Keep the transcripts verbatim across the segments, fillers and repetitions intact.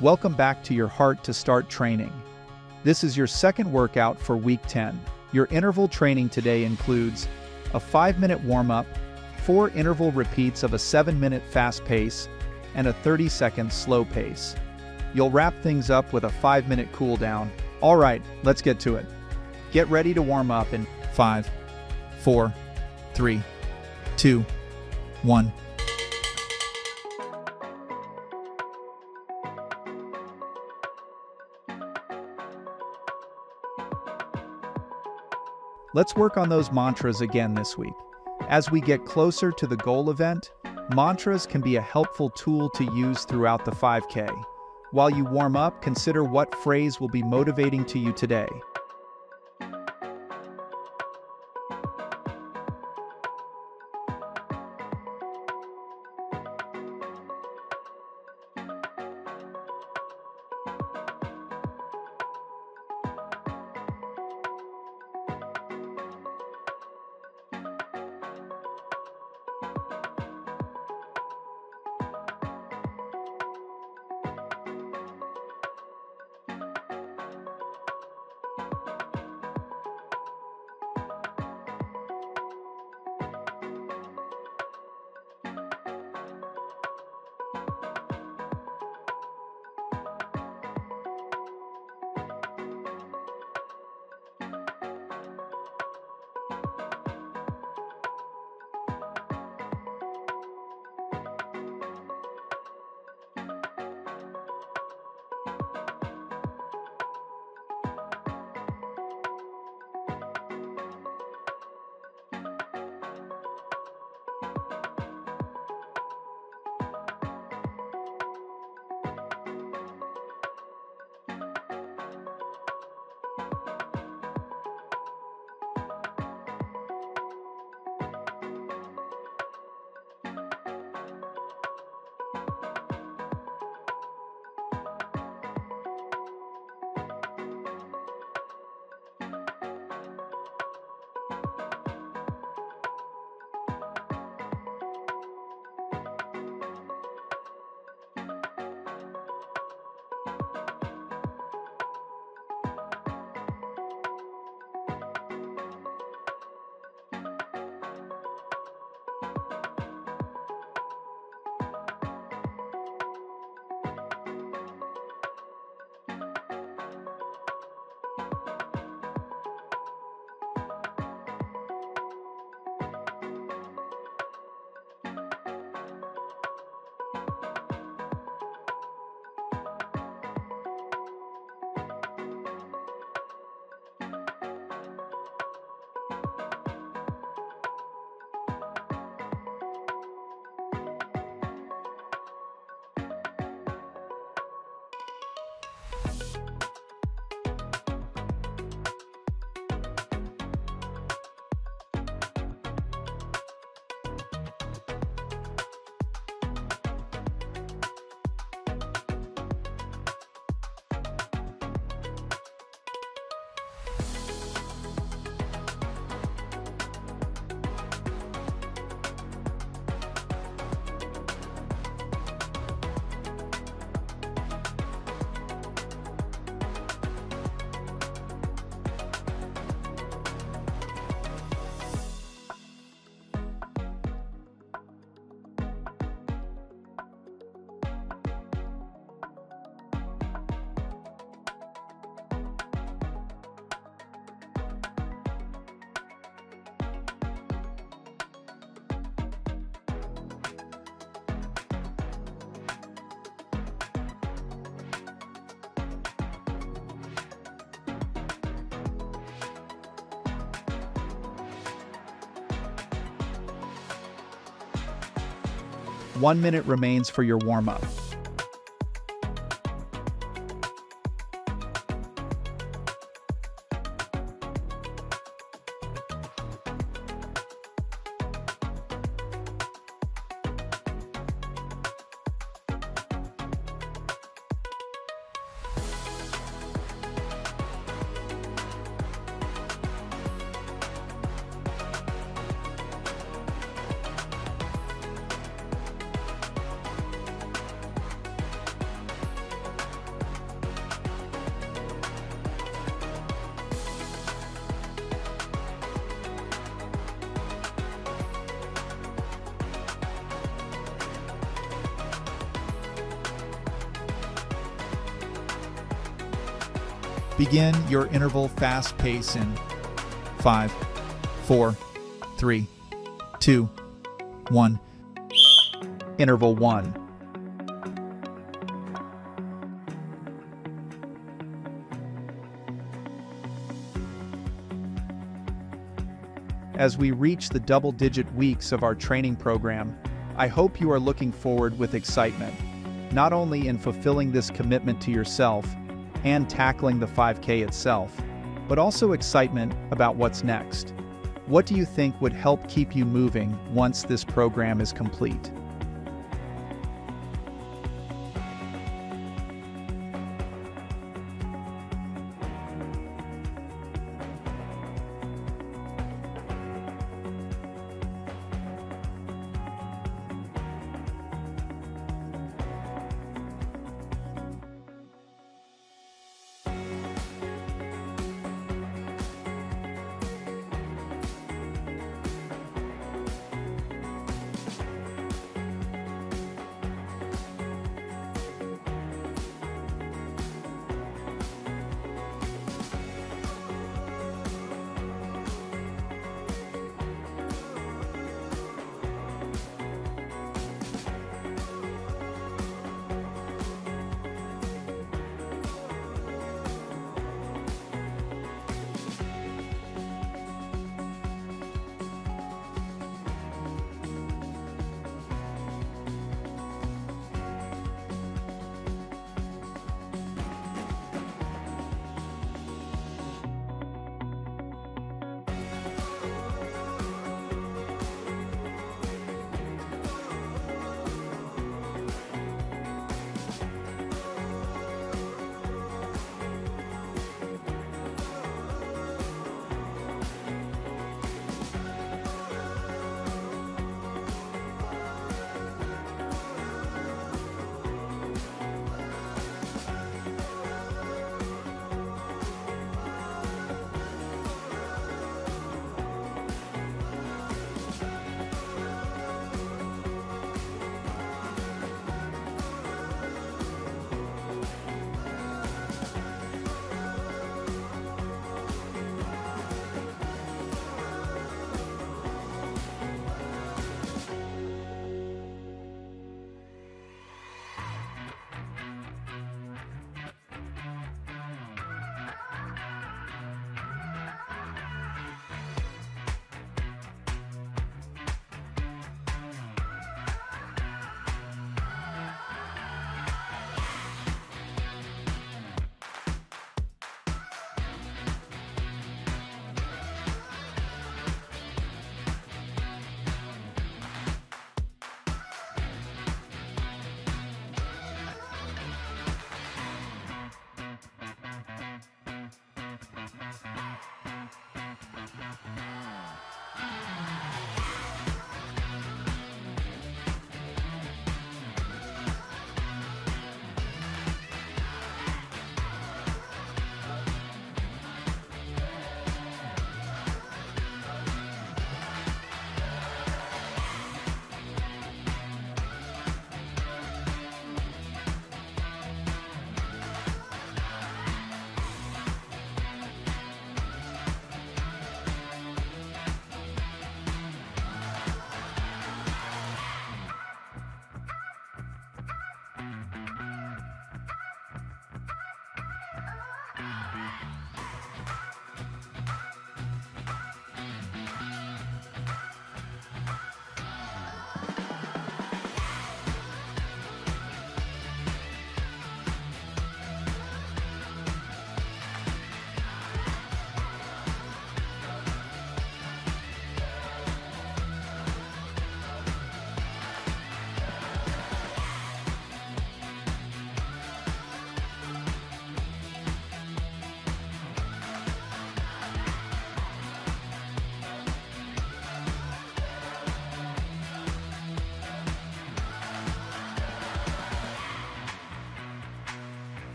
Welcome back to your Heart to Start training. This is your second workout for week ten. Your interval training today includes a five minute warm-up, four interval repeats of a seven minute fast pace, and a thirty second slow pace. You'll wrap things up with a five minute cool down. All right, let's get to it. Get ready to warm up in five, four, three, two, one. Let's work on those mantras again this week. As we get closer to the goal event, mantras can be a helpful tool to use throughout the five K. While you warm up, consider what phrase will be motivating to you today. One minute remains for your warm-up. Begin your interval fast pace in five, four, three, two, one. Interval one. As we reach the double-digit weeks of our training program, I hope you are looking forward with excitement, not only in fulfilling this commitment to yourself and tackling the five K itself, but also excitement about what's next. What do you think would help keep you moving once this program is complete?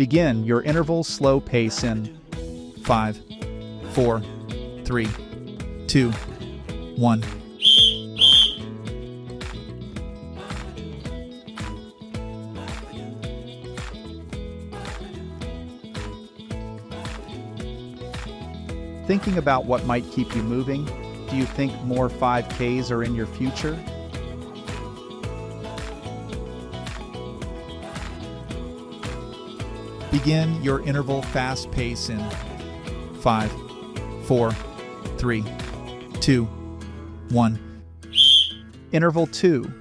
Begin your interval slow pace in five, four, three, two, one. Thinking about what might keep you moving? Do you think more five Ks are in your future? Begin your interval fast pace in five, four, three, two, one. Interval two.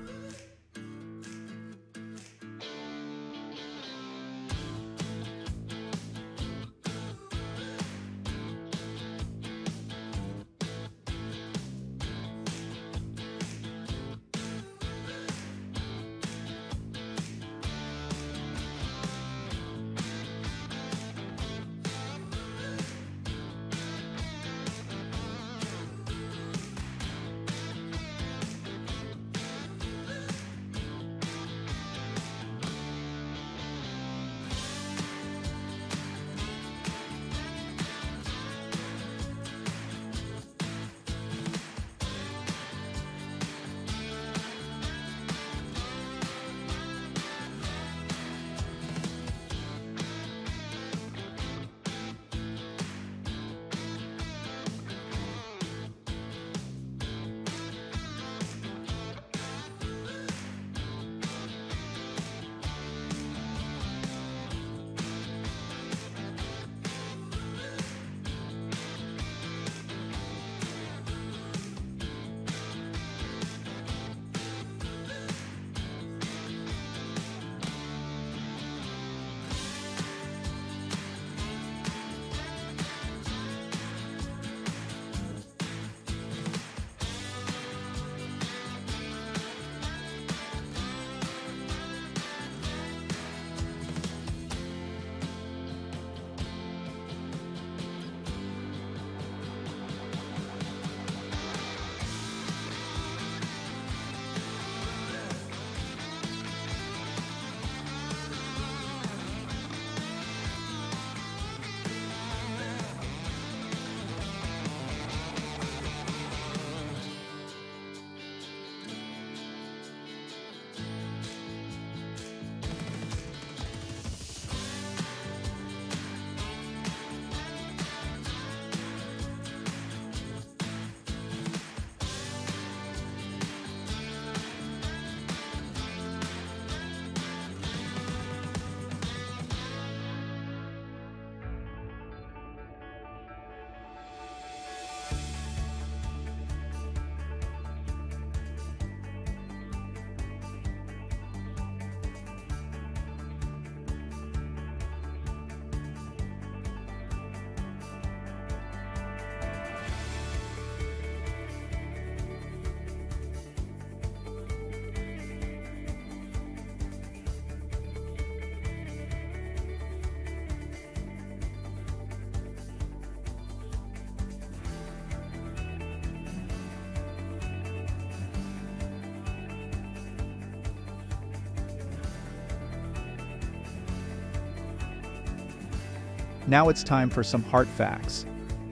Now it's time for some heart facts.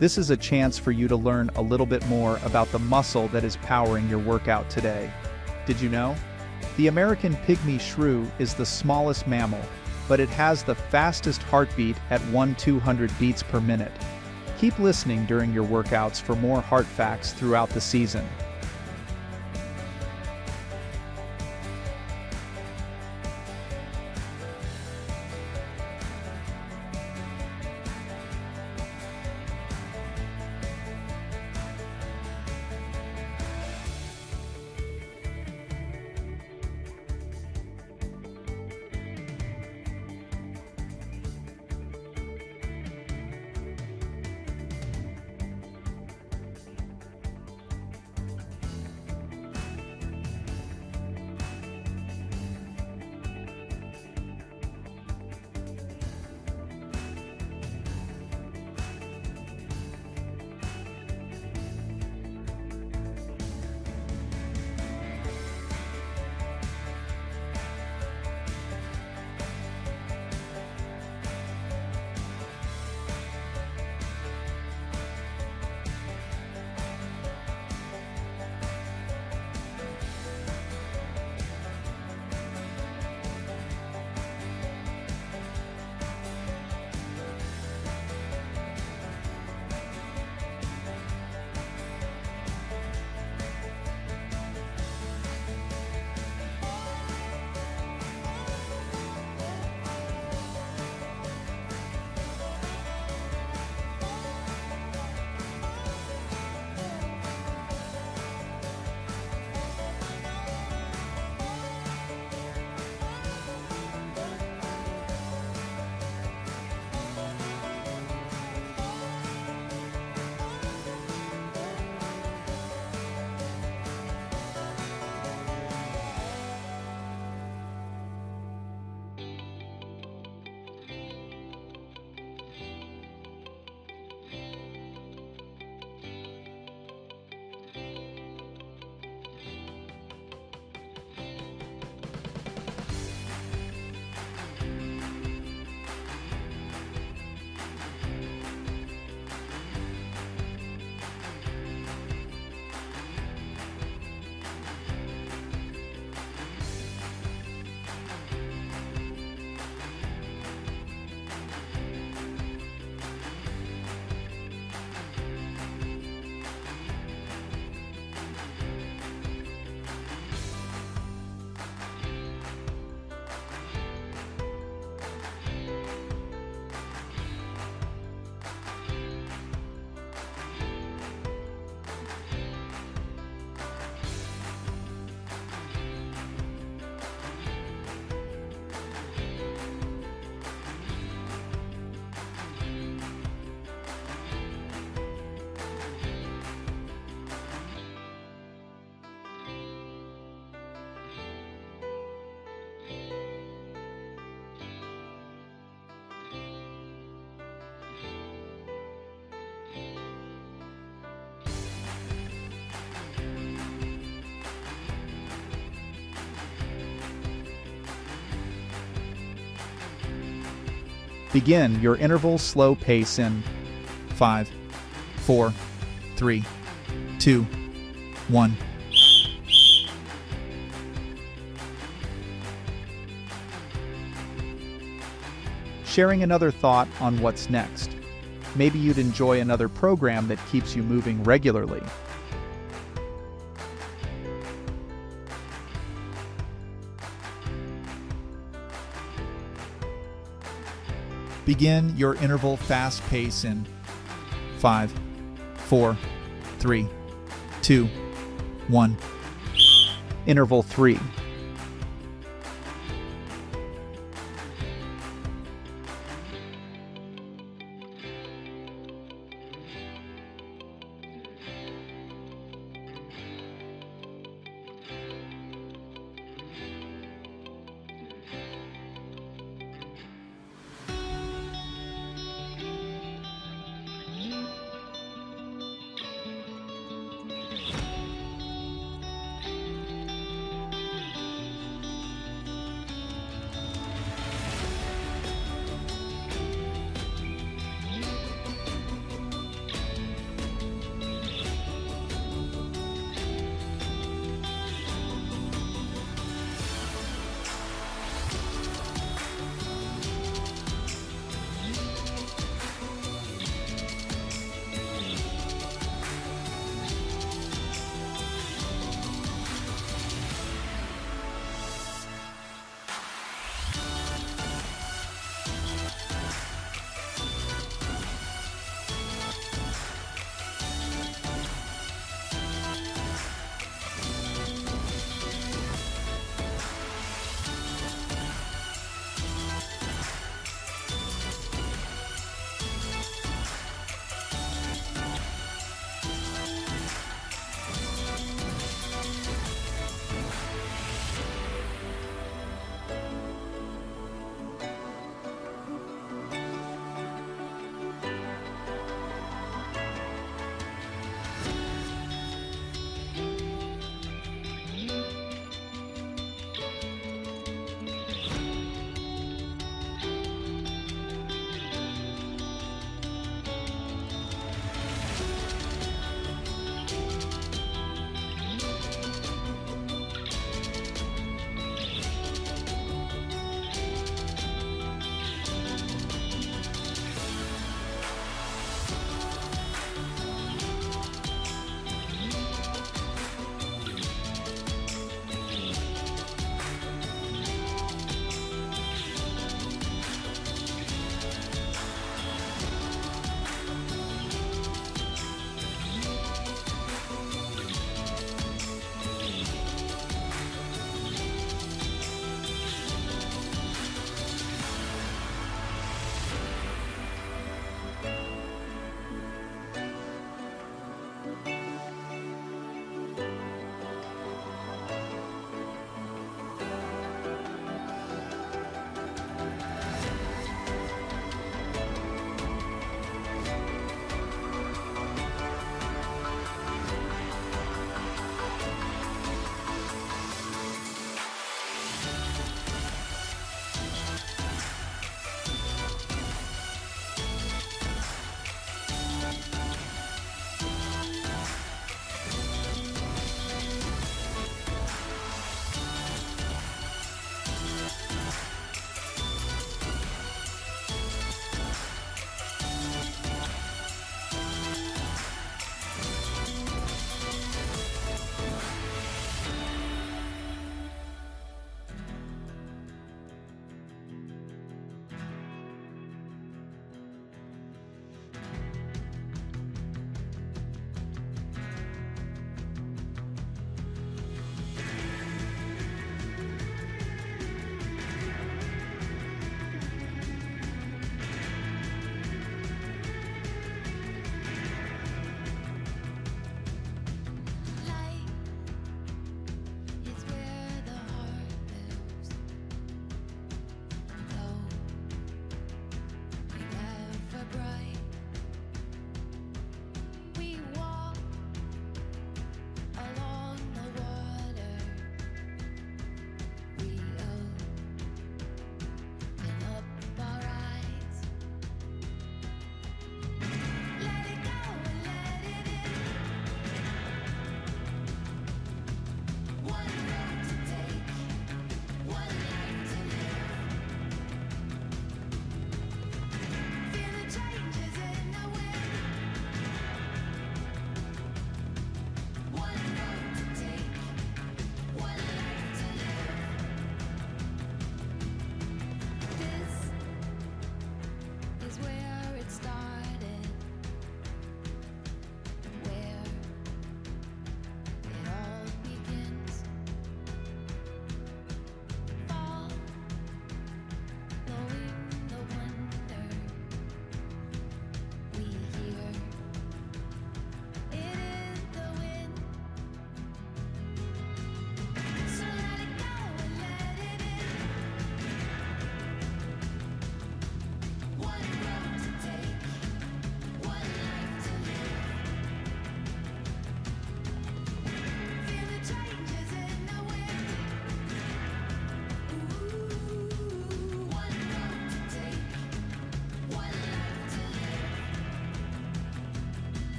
This is a chance for you to learn a little bit more about the muscle that is powering your workout today. Did you know? The American Pygmy Shrew is the smallest mammal, but it has the fastest heartbeat at one two hundred beats per minute. Keep listening during your workouts for more heart facts throughout the season. Begin your interval slow pace in five, four, three, two, one. Sharing another thought on what's next. Maybe you'd enjoy another program that keeps you moving regularly. Begin your interval fast pace in five, four, three, two, one. Interval three.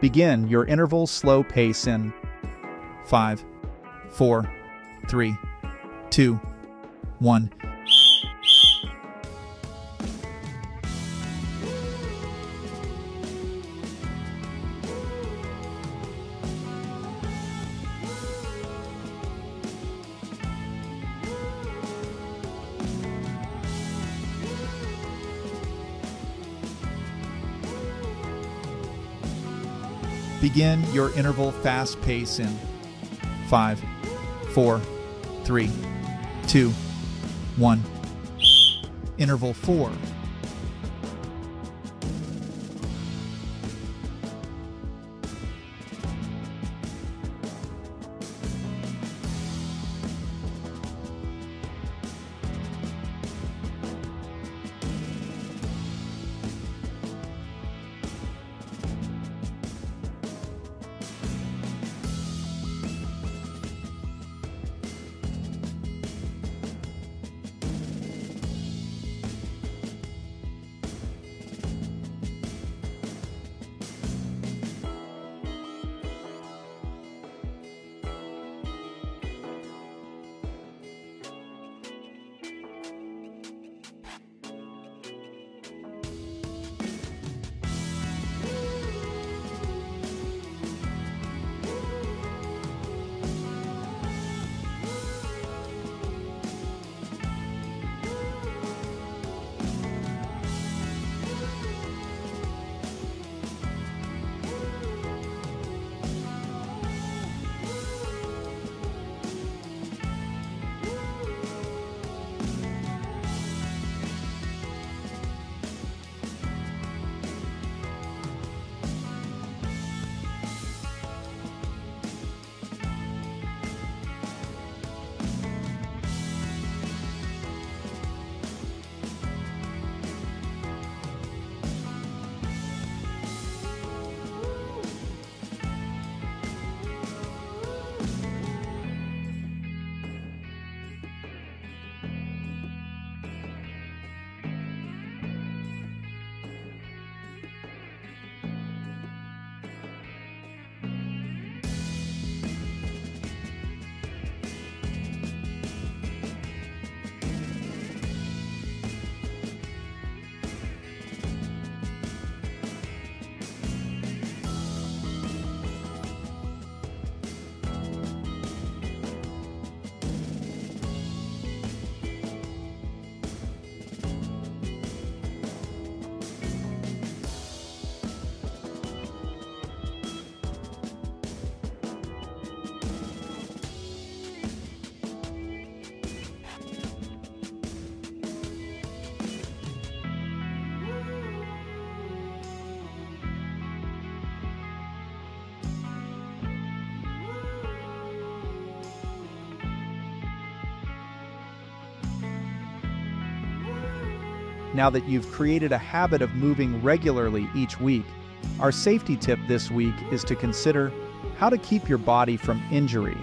Begin your interval slow pace in five, four, three, two, one. Begin your interval fast pace in five, four, three, two, one. Interval four. Now that you've created a habit of moving regularly each week, our safety tip this week is to consider how to keep your body from injury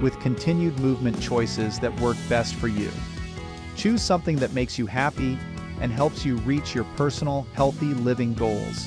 with continued movement choices that work best for you. Choose something that makes you happy and helps you reach your personal, healthy living goals.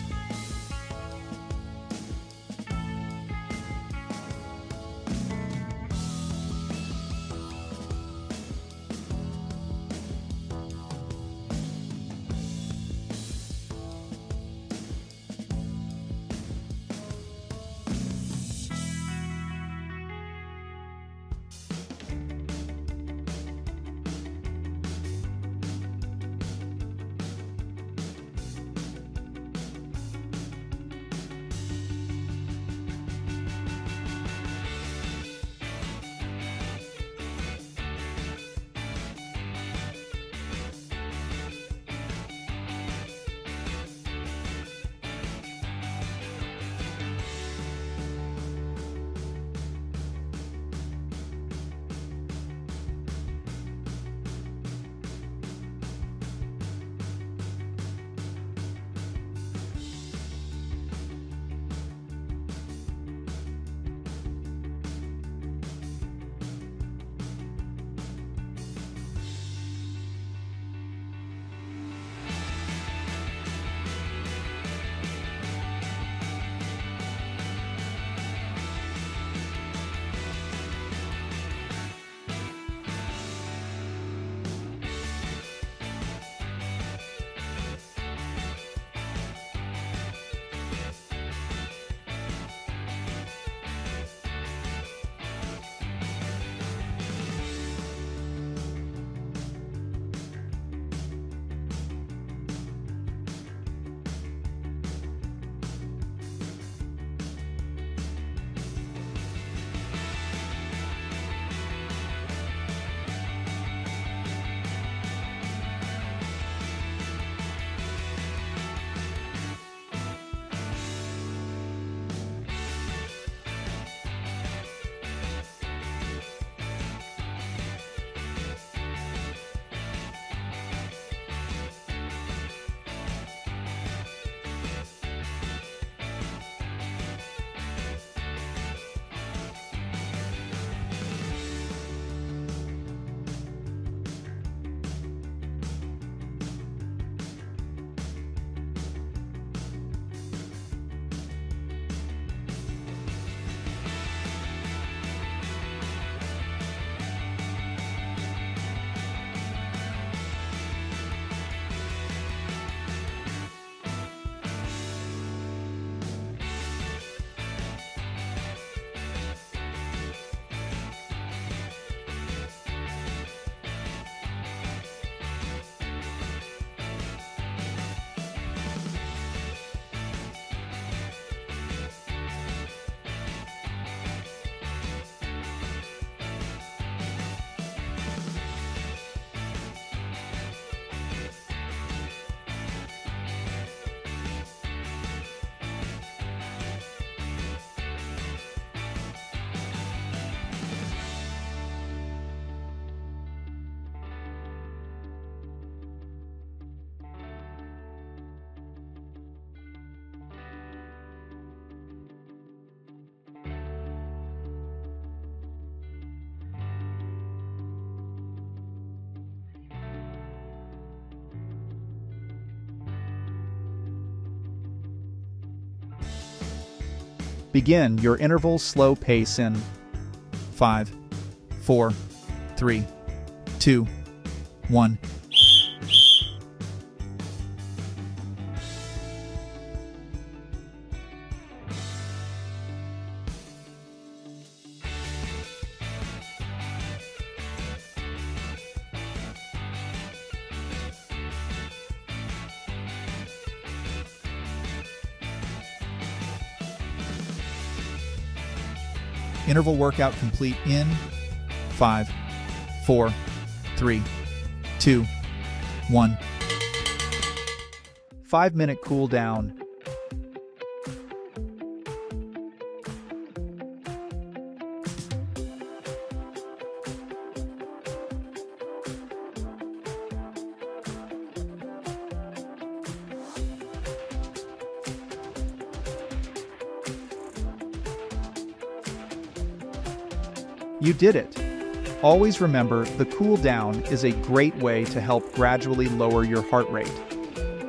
Begin your interval slow pace in five, four, three, two, one. Interval workout complete in five, four, three, two, one. Five minute cool down. You did it! Always remember, the cool down is a great way to help gradually lower your heart rate.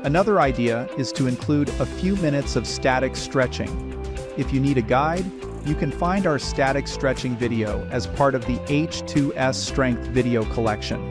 Another idea is to include a few minutes of static stretching. If you need a guide, you can find our static stretching video as part of the H two S Strength video collection.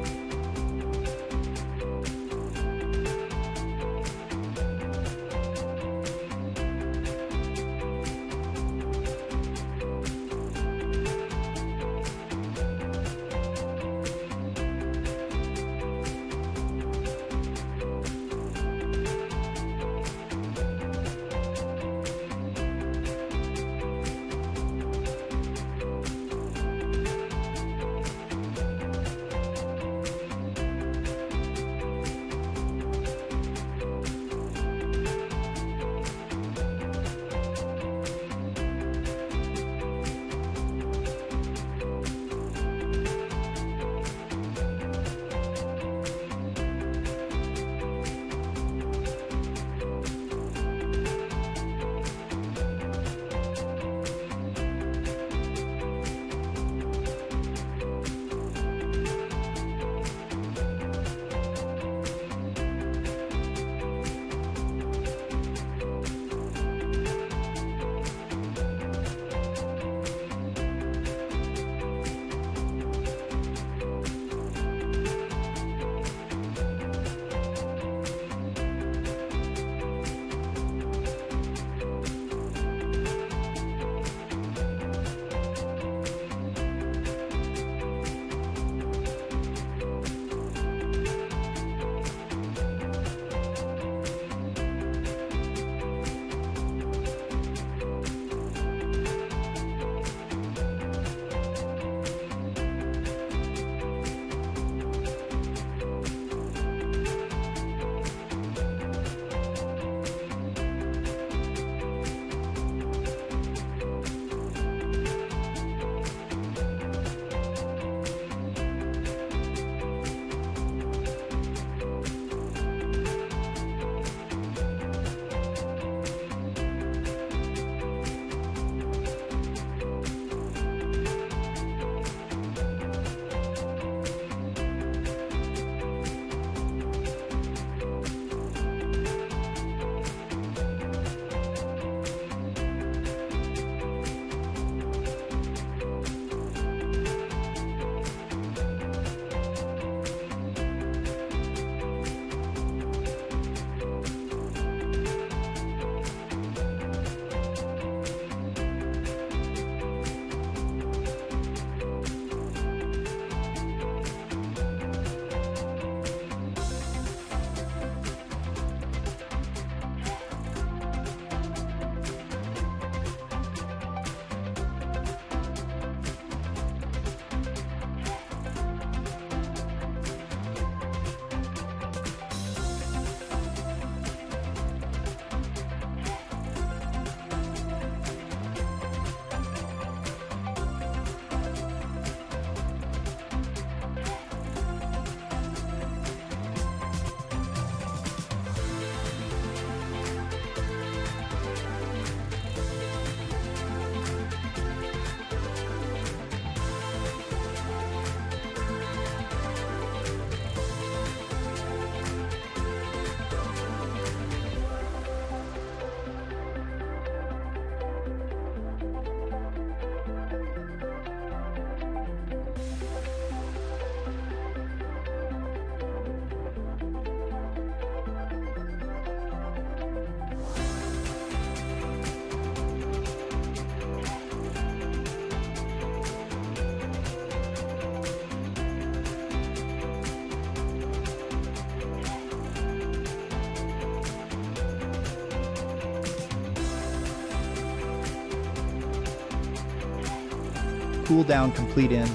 cool down complete in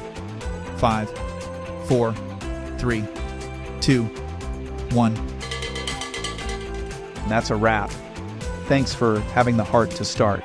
five, four, three, two, one. And that's a wrap. Thanks for having the heart to start.